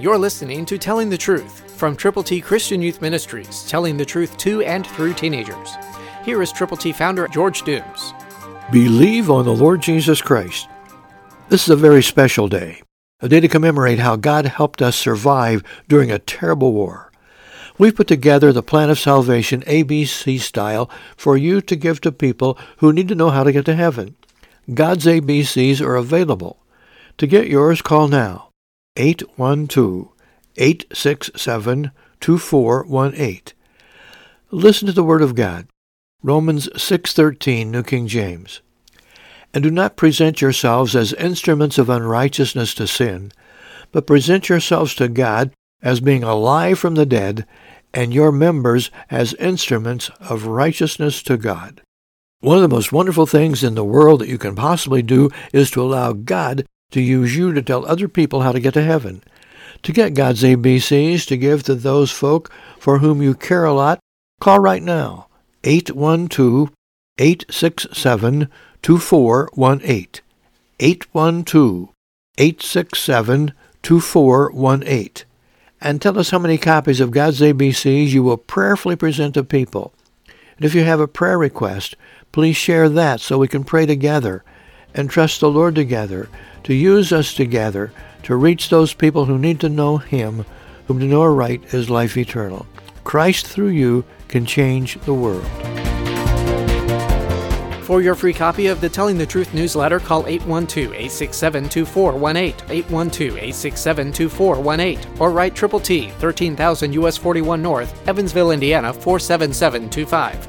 You're listening to Telling the Truth from Triple T Christian Youth Ministries, telling the truth to and through teenagers. Here is Triple T founder George Dooms. Believe on the Lord Jesus Christ. This is a very special day, a day to commemorate how God helped us survive during a terrible war. We've put together the plan of salvation ABC style for you to give to people who need to know how to get to heaven. God's ABCs are available. To get yours, call now, 812-867-2418. Listen to the Word of God, Romans 6:13, New King James. And do not present yourselves as instruments of unrighteousness to sin, but present yourselves to God as being alive from the dead, and your members as instruments of righteousness to God. One of the most wonderful things in the world that you can possibly do is to allow God to use you to tell other people how to get to heaven. To get God's ABCs to give to those folk for whom you care a lot, call right now, 812-867-2418. 812-867-2418. And tell us how many copies of God's ABCs you will prayerfully present to people. And if you have a prayer request, please share that so we can pray together and trust the Lord together to use us together to reach those people who need to know Him, whom to know aright is life eternal. Christ through you can change the world. For your free copy of the Telling the Truth newsletter, call 812-867-2418, 812-867-2418, or write Triple T, 13,000 U.S. 41 North, Evansville, Indiana, 47725.